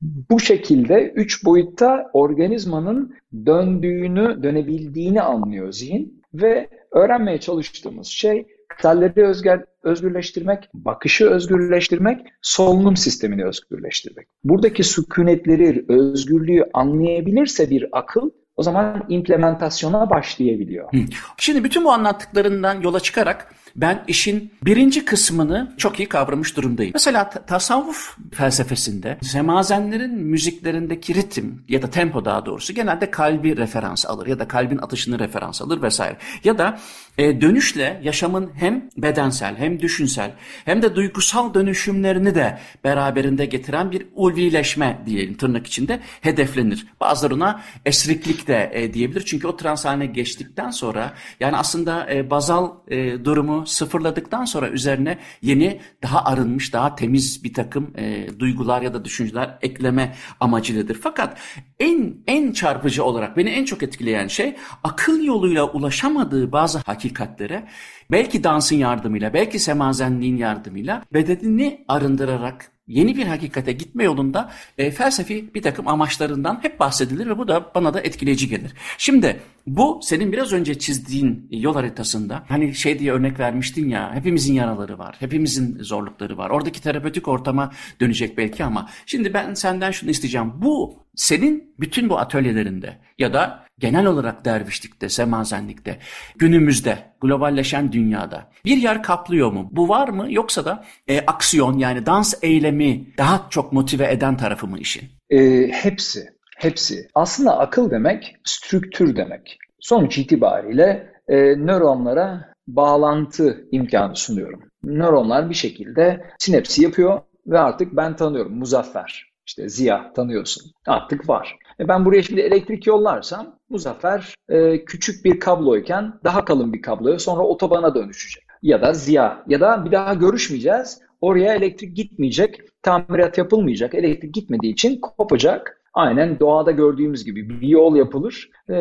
Bu şekilde üç boyutta organizmanın döndüğünü, dönebildiğini anlıyor zihin ve öğrenmeye çalıştığımız şey kısalları özgür, özgürleştirmek, bakışı özgürleştirmek, solunum sistemini özgürleştirmek. Buradaki sükunetleri, özgürlüğü anlayabilirse bir akıl, o zaman implementasyona başlayabiliyor. Şimdi bütün bu anlattıklarından yola çıkarak ben işin birinci kısmını çok iyi kavramış durumdayım. Mesela tasavvuf felsefesinde semazenlerin müziklerindeki ritim ya da tempo, daha doğrusu, genelde kalbi referans alır ya da kalbin atışını referans alır vesaire. Ya da e, dönüşle yaşamın hem bedensel hem düşünsel hem de duygusal dönüşümlerini de beraberinde getiren bir ulvileşme diyelim, tırnak içinde, hedeflenir. Bazıları ona esriklik de e, diyebilir. Çünkü o trans haline geçtikten sonra, yani aslında e, bazal e, durumu onu sıfırladıktan sonra üzerine yeni, daha arınmış, daha temiz bir takım e, duygular ya da düşünceler ekleme amacıyladır. Fakat en en çarpıcı olarak beni en çok etkileyen şey, akıl yoluyla ulaşamadığı bazı hakikatlere belki dansın yardımıyla, belki semazenliğin yardımıyla bedenini arındırarak yeni bir hakikate gitme yolunda e, felsefi bir takım amaçlarından hep bahsedilir ve bu da bana da etkileyici gelir. Şimdi bu senin biraz önce çizdiğin yol haritasında, hani şey diye örnek vermiştin ya, hepimizin yaraları var, hepimizin zorlukları var. Oradaki terapötik ortama dönecek belki ama şimdi ben senden şunu isteyeceğim. Bu senin bütün bu atölyelerinde ya da genel olarak dervişlikte, semazenlikte, günümüzde, globalleşen dünyada bir yer kaplıyor mu? Bu var mı? Yoksa da e, aksiyon, yani dans eylemi daha çok motive eden tarafı mı işin? E, hepsi, hepsi. Aslında akıl demek, strüktür demek. Sonuç itibariyle e, nöronlara bağlantı imkanı sunuyorum. Nöronlar bir şekilde sinapsi yapıyor ve artık ben tanıyorum, Muzaffer. İşte Ziya tanıyorsun. Artık var. E ben buraya şimdi elektrik yollarsam Muzaffer e, küçük bir kabloyken daha kalın bir kabloya, sonra otobana dönüşecek. Ya da Ziya. Ya da bir daha görüşmeyeceğiz. Oraya elektrik gitmeyecek. Tamirat yapılmayacak. Elektrik gitmediği için kopacak. Aynen doğada gördüğümüz gibi bir yol yapılır. E,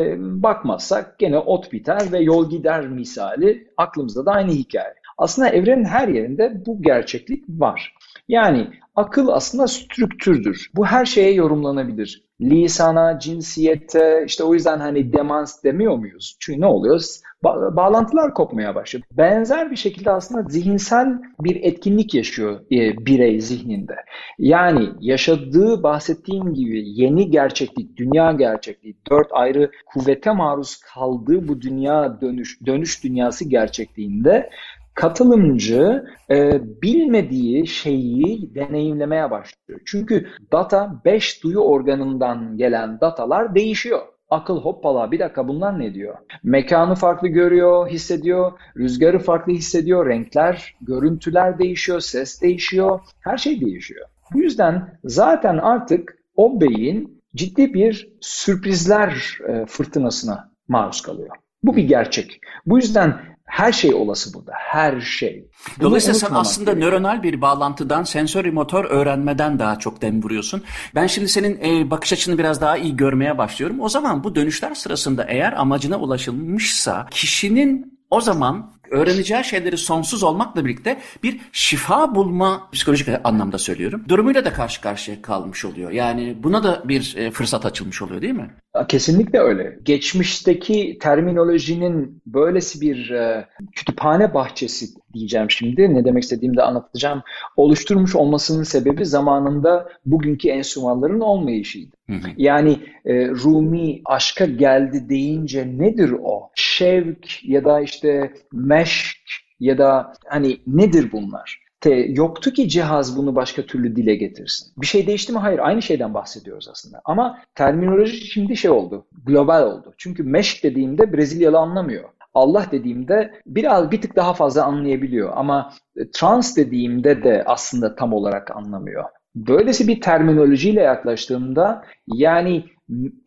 bakmazsak gene ot biter ve yol gider misali. Aklımızda da aynı hikaye. Aslında evrenin her yerinde bu gerçeklik var. Yani akıl aslında strüktürdür. Bu her şeye yorumlanabilir. Lisana, cinsiyete, işte o yüzden hani demans demiyor muyuz? Çünkü ne oluyor? Ba- bağlantılar kopmaya başlıyor. Benzer bir şekilde aslında zihinsel bir etkinlik yaşıyor e, birey zihninde. Yani yaşadığı, bahsettiğim gibi yeni gerçeklik, dünya gerçekliği, dört ayrı kuvvete maruz kaldığı bu dünya dönüş, dönüş dünyası gerçekliğinde katılımcı e, bilmediği şeyi deneyimlemeye başlıyor. Çünkü data, beş duyu organından gelen datalar değişiyor. Akıl hoppala bir dakika bunlar ne diyor? Mekanı farklı görüyor, hissediyor. Rüzgarı farklı hissediyor. Renkler, görüntüler değişiyor. Ses değişiyor. Her şey değişiyor. Bu yüzden zaten artık o beyin ciddi bir sürprizler e, fırtınasına maruz kalıyor. Bu bir gerçek. Bu yüzden her şey olası burada. Her şey. Bunu Dolayısıyla sen aslında gerekiyor. Nöronal bir bağlantıdan, sensori motor öğrenmeden daha çok dem vuruyorsun. Ben şimdi senin e, bakış açını biraz daha iyi görmeye başlıyorum. O zaman bu dönüşler sırasında eğer amacına ulaşılmışsa, kişinin o zaman öğreneceği şeyleri sonsuz olmakla birlikte bir şifa bulma, psikolojik anlamda söylüyorum, durumuyla da karşı karşıya kalmış oluyor. Yani buna da bir e, fırsat açılmış oluyor değil mi? Kesinlikle öyle. Geçmişteki terminolojinin böylesi bir e, kütüphane bahçesi diyeceğim şimdi. Ne demek istediğimi de anlatacağım. Oluşturmuş olmasının sebebi zamanında bugünkü enstrümanların olmayışıydı. Hı hı. Yani e, Rumi aşka geldi deyince nedir o? Şevk ya da işte meşk ya da hani nedir bunlar? Te, yoktu ki cihaz bunu başka türlü dile getirsin. Bir şey değişti mi? Hayır. Aynı şeyden bahsediyoruz aslında. Ama terminoloji şimdi şey oldu. Global oldu. Çünkü meşk dediğimde Brezilyalı anlamıyor. Allah dediğimde biraz bir tık daha fazla anlayabiliyor. Ama trans dediğimde de aslında tam olarak anlamıyor. Böylesi bir terminolojiyle yaklaştığımda yani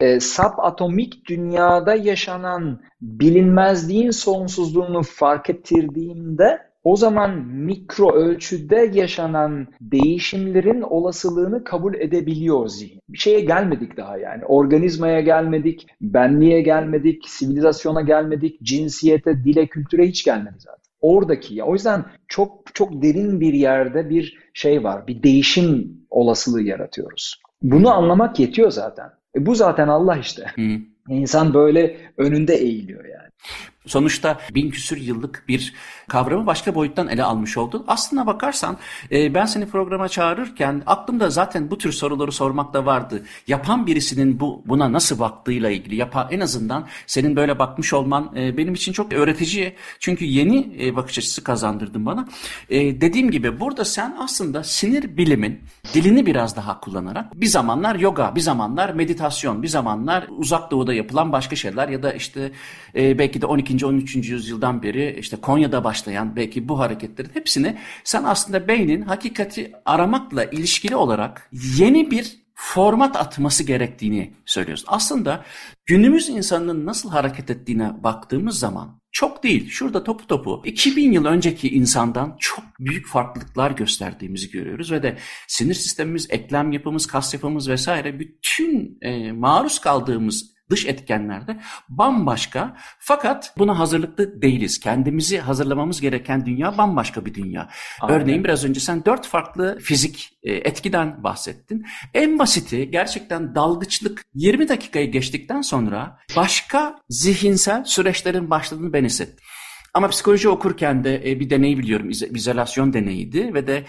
e, subatomik dünyada yaşanan bilinmezliğin sonsuzluğunu fark ettirdiğimde o zaman mikro ölçüde yaşanan değişimlerin olasılığını kabul edebiliyor zihin. Bir şeye gelmedik daha yani. Organizmaya gelmedik, benliğe gelmedik, sivilizasyona gelmedik, cinsiyete, dile, kültüre hiç gelmedik zaten. Oradaki ya. O yüzden çok çok derin bir yerde bir şey var. Bir değişim olasılığı yaratıyoruz. Bunu anlamak yetiyor zaten. E bu zaten Allah işte. Hı. İnsan böyle önünde eğiliyor yani. Sonuçta bin küsür yıllık bir kavramı başka boyuttan ele almış oldun. Aslına bakarsan ben seni programa çağırırken aklımda zaten bu tür soruları sormak da vardı. Yapan birisinin bu buna nasıl baktığıyla ilgili. Yapa, en azından senin böyle bakmış olman benim için çok öğretici. Çünkü yeni bakış açısı kazandırdın bana. Dediğim gibi burada sen aslında sinir bilimin dilini biraz daha kullanarak bir zamanlar yoga, bir zamanlar meditasyon, bir zamanlar uzak doğuda yapılan başka şeyler ya da işte belki de on ikinci on üçüncü yüzyıldan beri işte Konya'da başlayan belki bu hareketlerin hepsini sen aslında beynin hakikati aramakla ilişkili olarak yeni bir format atması gerektiğini söylüyoruz. Aslında günümüz insanının nasıl hareket ettiğine baktığımız zaman çok değil, şurada topu topu iki bin yıl önceki insandan çok büyük farklılıklar gösterdiğimizi görüyoruz ve de sinir sistemimiz, eklem yapımız, kas yapımız vesaire bütün e, maruz kaldığımız dış etkenlerde bambaşka, fakat buna hazırlıklı değiliz. Kendimizi hazırlamamız gereken dünya bambaşka bir dünya. Aynen. Örneğin biraz önce sen dört farklı fizik etkiden bahsettin. En basiti gerçekten dalgıçlık. yirmi dakikayı geçtikten sonra başka zihinsel süreçlerin başladığını ben hissettim. Ama psikoloji okurken de bir deney biliyorum, izolasyon deneyiydi ve de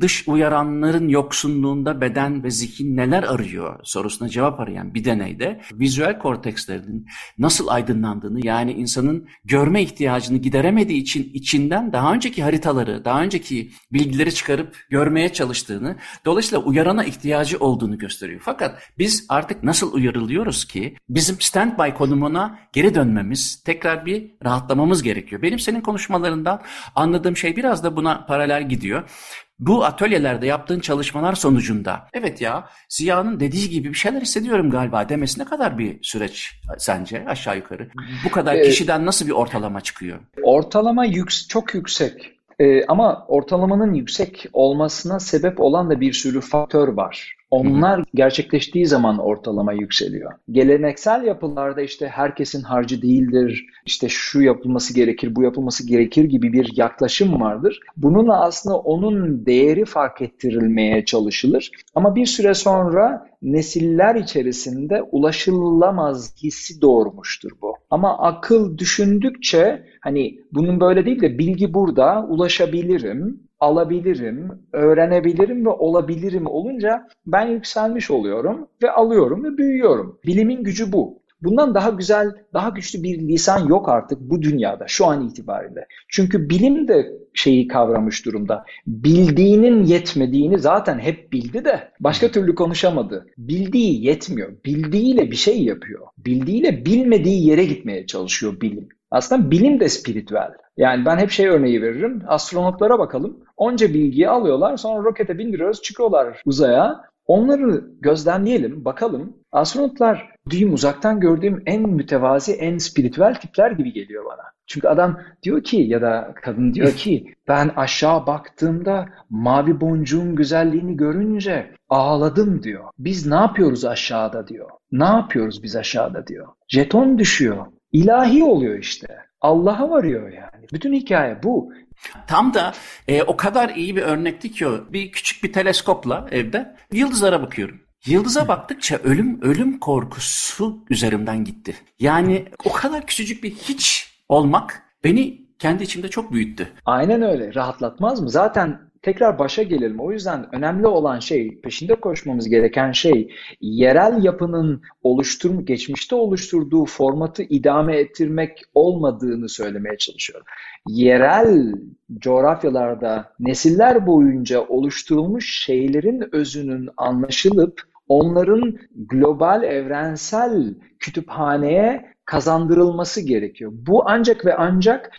dış uyaranların yoksunluğunda beden ve zihin neler arıyor sorusuna cevap arayan bir deneyde vizüel kortekslerinin nasıl aydınlandığını, yani insanın görme ihtiyacını gideremediği için içinden daha önceki haritaları, daha önceki bilgileri çıkarıp görmeye çalıştığını, dolayısıyla uyarana ihtiyacı olduğunu gösteriyor. Fakat biz artık nasıl uyarılıyoruz ki bizim standby konumuna geri dönmemiz, tekrar bir rahatlamamız gerekiyor. Benim senin konuşmalarından anladığım şey biraz da buna paralel gidiyor. Bu atölyelerde yaptığın çalışmalar sonucunda evet ya Ziya'nın dediği gibi bir şeyler hissediyorum galiba demesine kadar bir süreç sence aşağı yukarı? Bu kadar kişiden nasıl bir ortalama çıkıyor? Ortalama yük- çok yüksek ee, ama ortalamanın yüksek olmasına sebep olan da bir sürü faktör var. Onlar gerçekleştiği zaman ortalama yükseliyor. Geleneksel yapılarda işte herkesin harcı değildir, işte şu yapılması gerekir, bu yapılması gerekir gibi bir yaklaşım vardır. Bununla aslında onun değeri fark ettirilmeye çalışılır. Ama bir süre sonra nesiller içerisinde ulaşılamaz hissi doğurmuştur bu. Ama akıl düşündükçe hani bunun böyle değil de bilgi burada, ulaşabilirim, alabilirim, öğrenebilirim ve olabilirim olunca ben yükselmiş oluyorum ve alıyorum ve büyüyorum. Bilimin gücü bu. Bundan daha güzel, daha güçlü bir lisan yok artık bu dünyada şu an itibariyle. Çünkü bilim de şeyi kavramış durumda. Bildiğinin yetmediğini zaten hep bildi de başka türlü konuşamadı. Bildiği yetmiyor. Bildiğiyle bir şey yapıyor. Bildiğiyle bilmediği yere gitmeye çalışıyor bilim. Aslında bilim de spiritüel. Yani ben hep şey örneği veririm. Astronotlara bakalım. Onca bilgiyi alıyorlar, sonra rokete bindiriyoruz, çıkıyorlar uzaya. Onları gözlemleyelim, bakalım. Astronotlar diyeyim uzaktan gördüğüm en mütevazi, en spiritüel tipler gibi geliyor bana. Çünkü adam diyor ki ya da kadın diyor ki ben aşağı baktığımda mavi boncuğun güzelliğini görünce ağladım diyor. Biz ne yapıyoruz aşağıda diyor. Ne yapıyoruz biz aşağıda diyor. Jeton düşüyor. İlahi oluyor işte. Allah'a varıyor yani. Bütün hikaye bu. Tam da e, o kadar iyi bir örnekti ki o. Bir küçük bir teleskopla evde yıldızlara bakıyorum. Yıldıza baktıkça ölüm ölüm korkusu üzerimden gitti. Yani o kadar küçücük bir hiç olmak beni kendi içimde çok büyüttü. Aynen öyle. Rahatlatmaz mı? Zaten tekrar başa gelelim. O yüzden önemli olan şey, peşinde koşmamız gereken şey, yerel yapının oluşturma, geçmişte oluşturduğu formatı idame ettirmek olmadığını söylemeye çalışıyorum. Yerel coğrafyalarda nesiller boyunca oluşturulmuş şeylerin özünün anlaşılıp onların global, evrensel kütüphaneye kazandırılması gerekiyor. Bu ancak ve ancak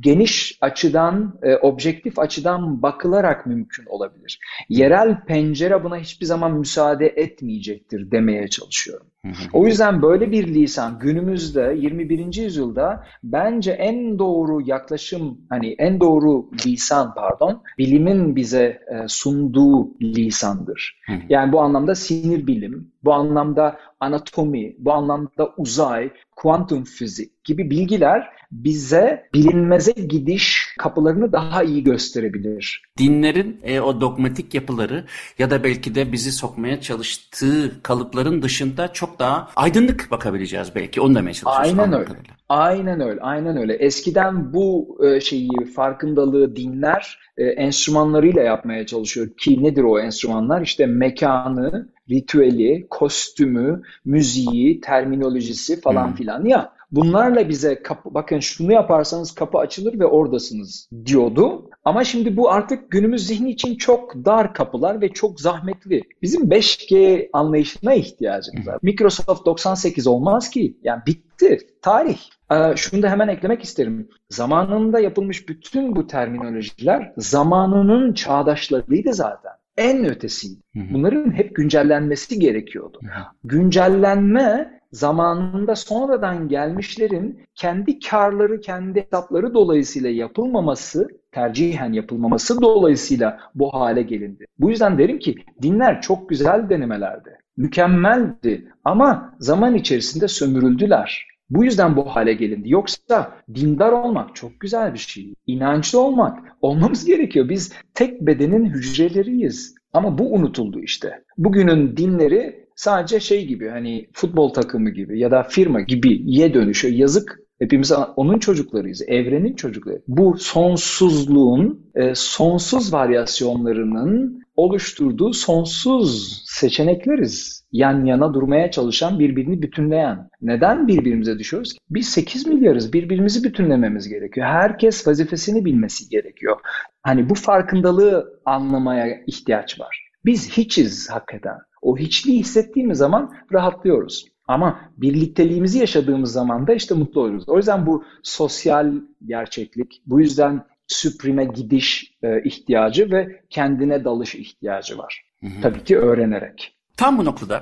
geniş açıdan, e, objektif açıdan bakılarak mümkün olabilir. Yerel pencere buna hiçbir zaman müsaade etmeyecektir demeye çalışıyorum. O yüzden böyle bir lisan günümüzde yirmi birinci yüzyılda bence en doğru yaklaşım, hani en doğru lisan pardon, bilimin bize e, sunduğu lisandır. Yani bu anlamda sinir bilim, bu anlamda anatomi, bu anlamda uzay, kuantum fizik gibi bilgiler bize bilinmeze gidiş kapılarını daha iyi gösterebilir. Dinlerin e, o dogmatik yapıları ya da belki de bizi sokmaya çalıştığı kalıpların dışında çok daha aydınlık bakabileceğiz belki. Onu demeye çalışıyoruz. Aynen öyle. Kadarıyla. Aynen öyle. Aynen öyle. Eskiden bu e, şeyi, farkındalığı dinler e, enstrümanlarıyla yapmaya çalışıyor ki nedir o enstrümanlar? İşte mekanı, ritüeli, kostümü, müziği, terminolojisi falan hmm. filan ya. Bunlarla bize kapı, bakın şunu yaparsanız kapı açılır ve oradasınız diyordu. Ama şimdi bu artık günümüz zihni için çok dar kapılar ve çok zahmetli. Bizim beş G anlayışına ihtiyacımız var. Microsoft doksan sekiz olmaz ki. Yani bitti. Tarih. Ee, şunu da hemen eklemek isterim. Zamanında yapılmış bütün bu terminolojiler zamanının çağdaşlarıydı zaten. en ötesiydi. Bunların hep güncellenmesi gerekiyordu. Güncellenme zamanında sonradan gelmişlerin kendi karları, kendi hesapları dolayısıyla yapılmaması, tercihen yapılmaması dolayısıyla bu hale gelindi. Bu yüzden derim ki dinler çok güzel denemelerdi. Mükemmeldi ama zaman içerisinde sömürüldüler. Bu yüzden bu hale gelindi. Yoksa dindar olmak çok güzel bir şey. İnançlı olmak olmamız gerekiyor. Biz tek bedenin hücreleriyiz. Ama bu unutuldu işte. Bugünün dinleri sadece şey gibi, hani futbol takımı gibi ya da firma gibi ye dönüşüyor. Yazık. Hepimiz onun çocuklarıyız. Evrenin çocukları. Bu sonsuzluğun, sonsuz varyasyonlarının oluşturduğu sonsuz seçenekleriz. Yan yana durmaya çalışan, birbirini bütünleyen. Neden birbirimize düşüyoruz ki? Biz sekiz milyarız. Birbirimizi bütünlememiz gerekiyor. Herkes vazifesini bilmesi gerekiyor. Hani bu farkındalığı anlamaya ihtiyaç var. Biz hiçiz hakikaten. O hiçliği hissettiğimiz zaman rahatlıyoruz. Ama birlikteliğimizi yaşadığımız zaman da işte mutlu oluruz. O yüzden bu sosyal gerçeklik, bu yüzden süprime gidiş e, ihtiyacı ve kendine dalış ihtiyacı var. Hı hı. Tabii ki öğrenerek. Tam bu noktada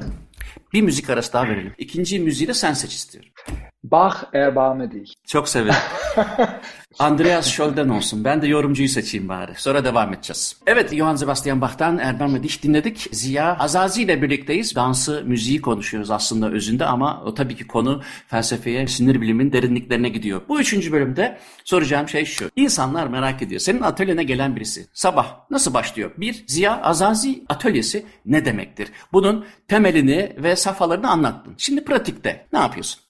bir müzik arası daha verelim. İkinci müziği de sen seç istiyorum. Bach, Erbamedich. Çok severim. Andreas Scholl'den olsun. Ben de yorumcuyu seçeyim bari. Sonra devam edeceğiz. Evet, Johann Sebastian Bach'tan Erbamedich dinledik. Ziya Azazi ile birlikteyiz. Dansı, müziği konuşuyoruz aslında özünde ama o tabii ki konu felsefeye, sinir bilimin derinliklerine gidiyor. Bu üçüncü bölümde soracağım şey şu. İnsanlar merak ediyor. Senin atölyene gelen birisi sabah nasıl başlıyor? Bir, Ziya Azazi atölyesi ne demektir? Bunun temelini ve safhalarını anlattın. Şimdi pratikte ne yapıyorsun?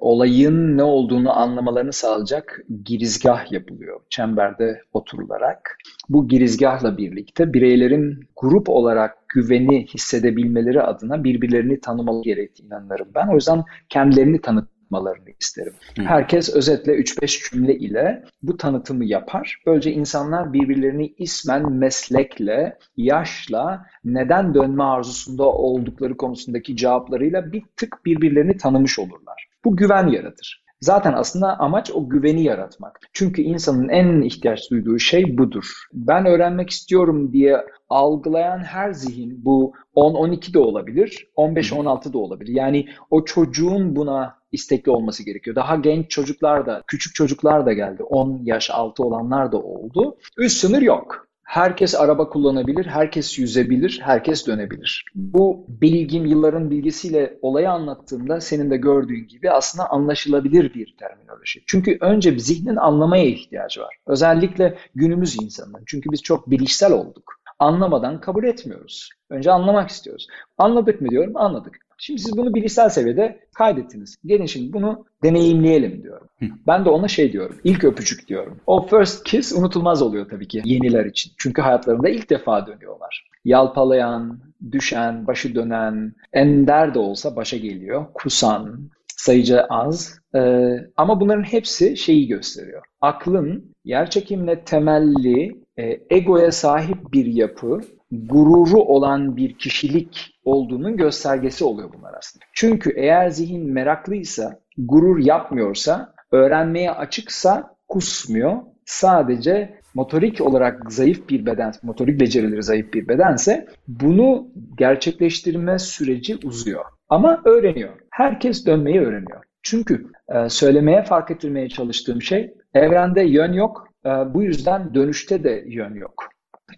Olayın ne olduğunu anlamalarını sağlayacak girizgah yapılıyor çemberde oturularak. Bu girizgahla birlikte bireylerin grup olarak güveni hissedebilmeleri adına birbirlerini tanımaları gerektiğini inanırım ben. O yüzden kendilerini tanıtmalarını isterim. Hı. Herkes özetle üç beş cümle ile bu tanıtımı yapar. Böylece insanlar birbirlerini ismen meslekle, yaşla, neden dönme arzusunda oldukları konusundaki cevaplarıyla bir tık birbirlerini tanımış olurlar. Bu güven yaratır. Zaten aslında amaç o güveni yaratmak. Çünkü insanın en ihtiyaç duyduğu şey budur. Ben öğrenmek istiyorum diye algılayan her zihin, bu on on iki de olabilir, on beş on altı da olabilir. Yani o çocuğun buna istekli olması gerekiyor. Daha genç çocuklar da, küçük çocuklar da geldi. on yaş altı olanlar da oldu. Üst sınır yok. Herkes araba kullanabilir, herkes yüzebilir, herkes dönebilir. Bu bilgim, yılların bilgisiyle olayı anlattığımda senin de gördüğün gibi aslında anlaşılabilir bir terminoloji. Çünkü önce bir zihnin anlamaya ihtiyacı var. Özellikle günümüz insanları. Çünkü biz çok bilişsel olduk. Anlamadan kabul etmiyoruz. Önce anlamak istiyoruz. Anladık mı diyorum, anladık. Şimdi siz bunu bilişsel seviyede kaydettiniz. Gelin şimdi bunu deneyimleyelim diyorum. Ben de ona şey diyorum, ilk öpücük diyorum. O first kiss unutulmaz oluyor tabii ki yeniler için. Çünkü hayatlarında ilk defa dönüyorlar. Yalpalayan, düşen, başı dönen, ender de olsa başa geliyor, kusan, sayıca az. Ee, ama bunların hepsi şeyi gösteriyor. Aklın yerçekimle temelli, e, egoya sahip bir yapı, gururu olan bir kişilik olduğunun göstergesi oluyor bunlar aslında. Çünkü eğer zihin meraklıysa, gurur yapmıyorsa, öğrenmeye açıksa kusmuyor. Sadece motorik olarak zayıf bir beden, motorik becerileri zayıf bir bedense bunu gerçekleştirme süreci uzuyor. Ama öğreniyor. Herkes dönmeyi öğreniyor. Çünkü söylemeye, fark ettirmeye çalıştığım şey, evrende yön yok. Bu yüzden dönüşte de yön yok.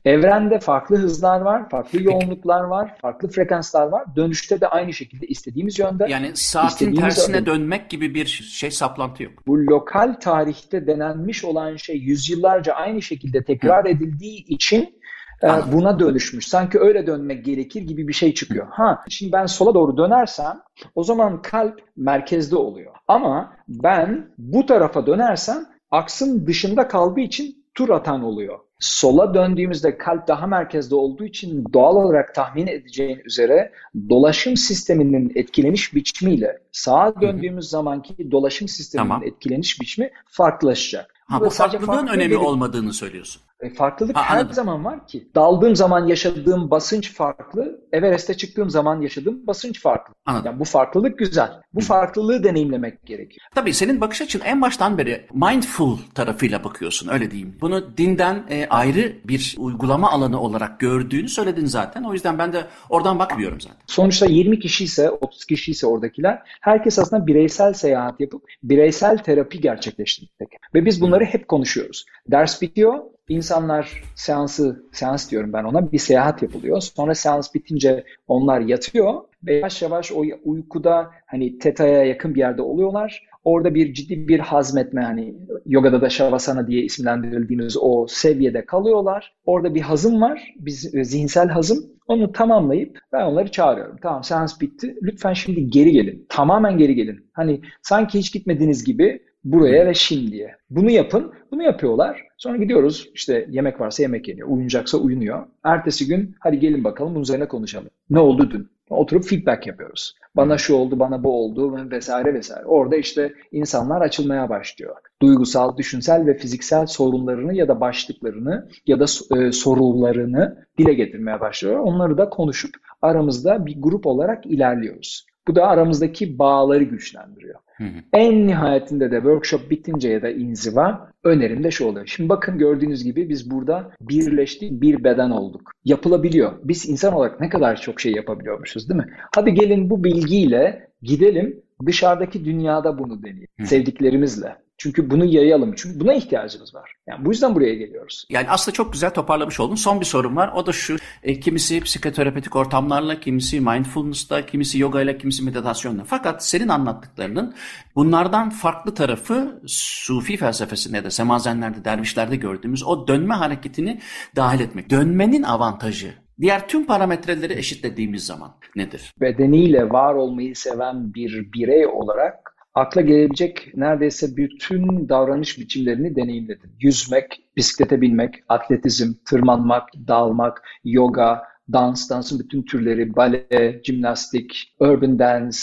Evrende farklı hızlar var, farklı yoğunluklar var, farklı frekanslar var. Dönüşte de aynı şekilde istediğimiz yönde. Yani saatin tersine yönde dönmek gibi bir şey, saplantı yok. Bu lokal tarihte denenmiş olan şey yüzyıllarca aynı şekilde tekrar Hı. edildiği için Anladım. buna dönüşmüş. Sanki öyle dönmek gerekir gibi bir şey çıkıyor. Ha, şimdi ben sola doğru dönersem o zaman kalp merkezde oluyor. Ama ben bu tarafa dönersem aksın dışında kaldığı için tur atan oluyor. Sola döndüğümüzde kalp daha merkezde olduğu için doğal olarak tahmin edeceğin üzere dolaşım sisteminin etkileniş biçimiyle sağa döndüğümüz Hı-hı. zamanki dolaşım sisteminin tamam. etkileniş biçimi farklılaşacak. Ha, bu farklılığın önemi olmadığını söylüyorsun. E, farklılık ha, her zaman var ki. Daldığım zaman yaşadığım basınç farklı, Everest'e çıktığım zaman yaşadığım basınç farklı. Yani bu farklılık güzel. Bu farklılığı deneyimlemek gerekiyor. Tabii senin bakış açın en baştan beri mindful tarafıyla bakıyorsun, öyle diyeyim. Bunu dinden e, ayrı bir uygulama alanı olarak gördüğünü söyledin zaten. O yüzden ben de oradan bakmıyorum zaten. Sonuçta yirmi kişiyse, otuz kişiyse oradakiler, herkes aslında bireysel seyahat yapıp bireysel terapi gerçekleştirdik. Ve biz bunları hep konuşuyoruz. Ders bitiyor. İnsanlar seansı, seans diyorum ben ona, bir seyahat yapılıyor. Sonra seans bitince onlar yatıyor ve yavaş yavaş o uykuda hani teta'ya yakın bir yerde oluyorlar. Orada bir ciddi bir hazmetme, hani yogada da şavasana diye isimlendirildiğimiz o seviyede kalıyorlar. Orada bir hazım var, bir zihinsel hazım. Onu tamamlayıp ben onları çağırıyorum. Tamam, seans bitti. Lütfen şimdi geri gelin. Tamamen geri gelin. Hani sanki hiç gitmediğiniz gibi buraya ve şimdiye. Bunu yapın. Bunu yapıyorlar. Sonra gidiyoruz, işte yemek varsa yemek yeniyor, uyunacaksa uyunuyor. Ertesi gün hadi gelin bakalım bunun üzerine konuşalım. Ne oldu dün? Oturup feedback yapıyoruz. Bana şu oldu, bana bu oldu vesaire vesaire. Orada işte insanlar açılmaya başlıyor. Duygusal, düşünsel ve fiziksel sorunlarını ya da başlıklarını ya da sorularını dile getirmeye başlıyor. Onları da konuşup aramızda bir grup olarak ilerliyoruz. Bu da aramızdaki bağları güçlendiriyor. Hı hı. En nihayetinde de workshop bitince ya da inziva, önerim de şu oluyor. Şimdi bakın, gördüğünüz gibi biz burada birleştik, bir beden olduk. Yapılabiliyor. Biz insan olarak ne kadar çok şey yapabiliyormuşuz, değil mi? Hadi gelin bu bilgiyle gidelim dışarıdaki dünyada bunu deneyelim. Hı. Sevdiklerimizle. Çünkü bunu yayalım. Çünkü buna ihtiyacımız var. Yani bu yüzden buraya geliyoruz. Yani aslında çok güzel toparlamış oldun. Son bir sorum var. O da şu. E, kimisi psikoterapetik ortamlarla, kimisi mindfulness'ta, kimisi yogayla, kimisi meditasyonla. Fakat senin anlattıklarının bunlardan farklı tarafı, Sufi felsefesinde de, semazenlerde, dervişlerde gördüğümüz o dönme hareketini dahil etmek. Dönmenin avantajı, diğer tüm parametreleri eşitlediğimiz zaman nedir? Bedeniyle var olmayı seven bir birey olarak akla gelebilecek neredeyse bütün davranış biçimlerini deneyimledim. Yüzmek, bisiklete binmek, atletizm, tırmanmak, dalmak, yoga, dans, dansın bütün türleri, bale, jimnastik, urban dance.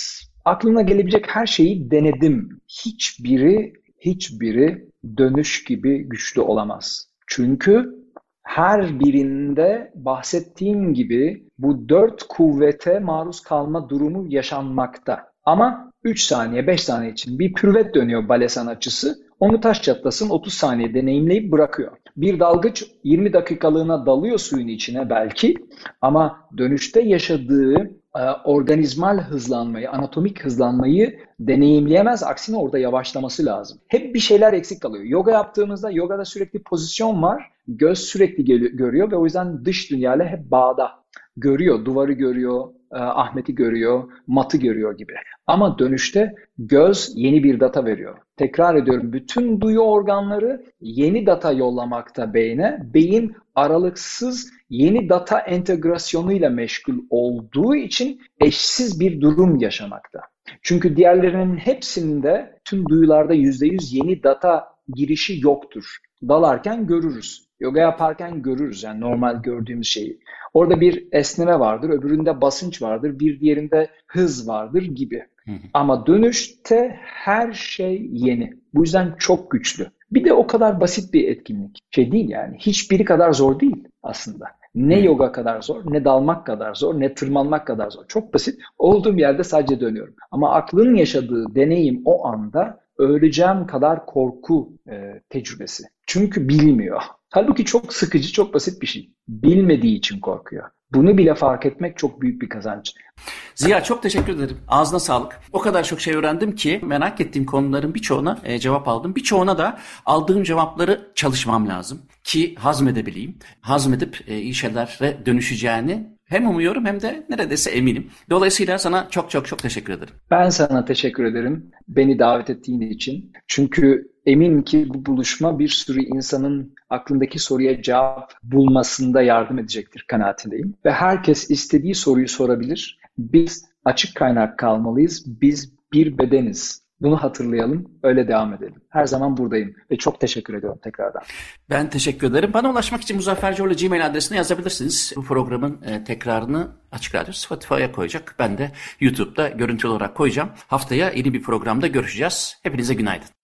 Aklına gelebilecek her şeyi denedim. Hiçbiri, hiçbiri dönüş gibi güçlü olamaz. Çünkü her birinde bahsettiğim gibi bu dört kuvvete maruz kalma durumu yaşanmakta. Ama üç saniye, beş saniye için bir pürvet dönüyor bale sanatçısı. Onu taş çatlasın otuz saniye deneyimleyip bırakıyor. Bir dalgıç yirmi dakikalığına dalıyor suyun içine belki, ama dönüşte yaşadığı e, organizmal hızlanmayı, anatomik hızlanmayı deneyimleyemez. Aksine orada yavaşlaması lazım. Hep bir şeyler eksik kalıyor. Yoga yaptığımızda, yogada sürekli pozisyon var. Göz sürekli gel- görüyor ve o yüzden dış dünyayla hep bağda. Görüyor, duvarı görüyor, Ahmet'i görüyor, matı görüyor gibi. Ama dönüşte göz yeni bir data veriyor. Tekrar ediyorum, bütün duyu organları yeni data yollamakta beyne. Beyin aralıksız yeni data entegrasyonuyla meşgul olduğu için eşsiz bir durum yaşamakta. Çünkü diğerlerinin hepsinde, tüm duyularda yüzde yüz yeni data girişi yoktur. Dalarken görürüz. Yoga yaparken görürüz, yani normal gördüğümüz şeyi. Orada bir esneme vardır, öbüründe basınç vardır, bir diğerinde hız vardır gibi. Hı hı. Ama dönüşte her şey yeni. Bu yüzden çok güçlü. Bir de o kadar basit bir etkinlik. Şey değil yani, hiçbiri kadar zor değil aslında. Ne hı. yoga kadar zor, ne dalmak kadar zor, ne tırmanmak kadar zor. Çok basit. Olduğum yerde sadece dönüyorum. Ama aklın yaşadığı deneyim o anda öleceğim kadar korku e, tecrübesi. Çünkü bilmiyor. Halbuki çok sıkıcı, çok basit bir şey. Bilmediği için korkuyor. Bunu bile fark etmek çok büyük bir kazanç. Ziya, çok teşekkür ederim. Ağzına sağlık. O kadar çok şey öğrendim ki merak ettiğim konuların birçoğuna e, cevap aldım. Birçoğuna da aldığım cevapları çalışmam lazım ki hazmedebileyim. Hazmedip e, iyi şeylere dönüşeceğini hem umuyorum hem de neredeyse eminim. Dolayısıyla sana çok çok çok teşekkür ederim. Ben sana teşekkür ederim beni davet ettiğin için. Çünkü eminim ki bu buluşma bir sürü insanın aklındaki soruya cevap bulmasında yardım edecektir kanaatindeyim. Ve herkes istediği soruyu sorabilir. Biz açık kaynak kalmalıyız. Biz bir bedeniz. Bunu hatırlayalım, öyle devam edelim. Her zaman buradayım ve çok teşekkür ediyorum tekrardan. Ben teşekkür ederim. Bana ulaşmak için Muzaffer Çorlu Gmail adresine yazabilirsiniz. Bu programın tekrarını Açık Radyo Spotify'a koyacak. Ben de YouTube'da görüntülü olarak koyacağım. Haftaya yeni bir programda görüşeceğiz. Hepinize günaydın.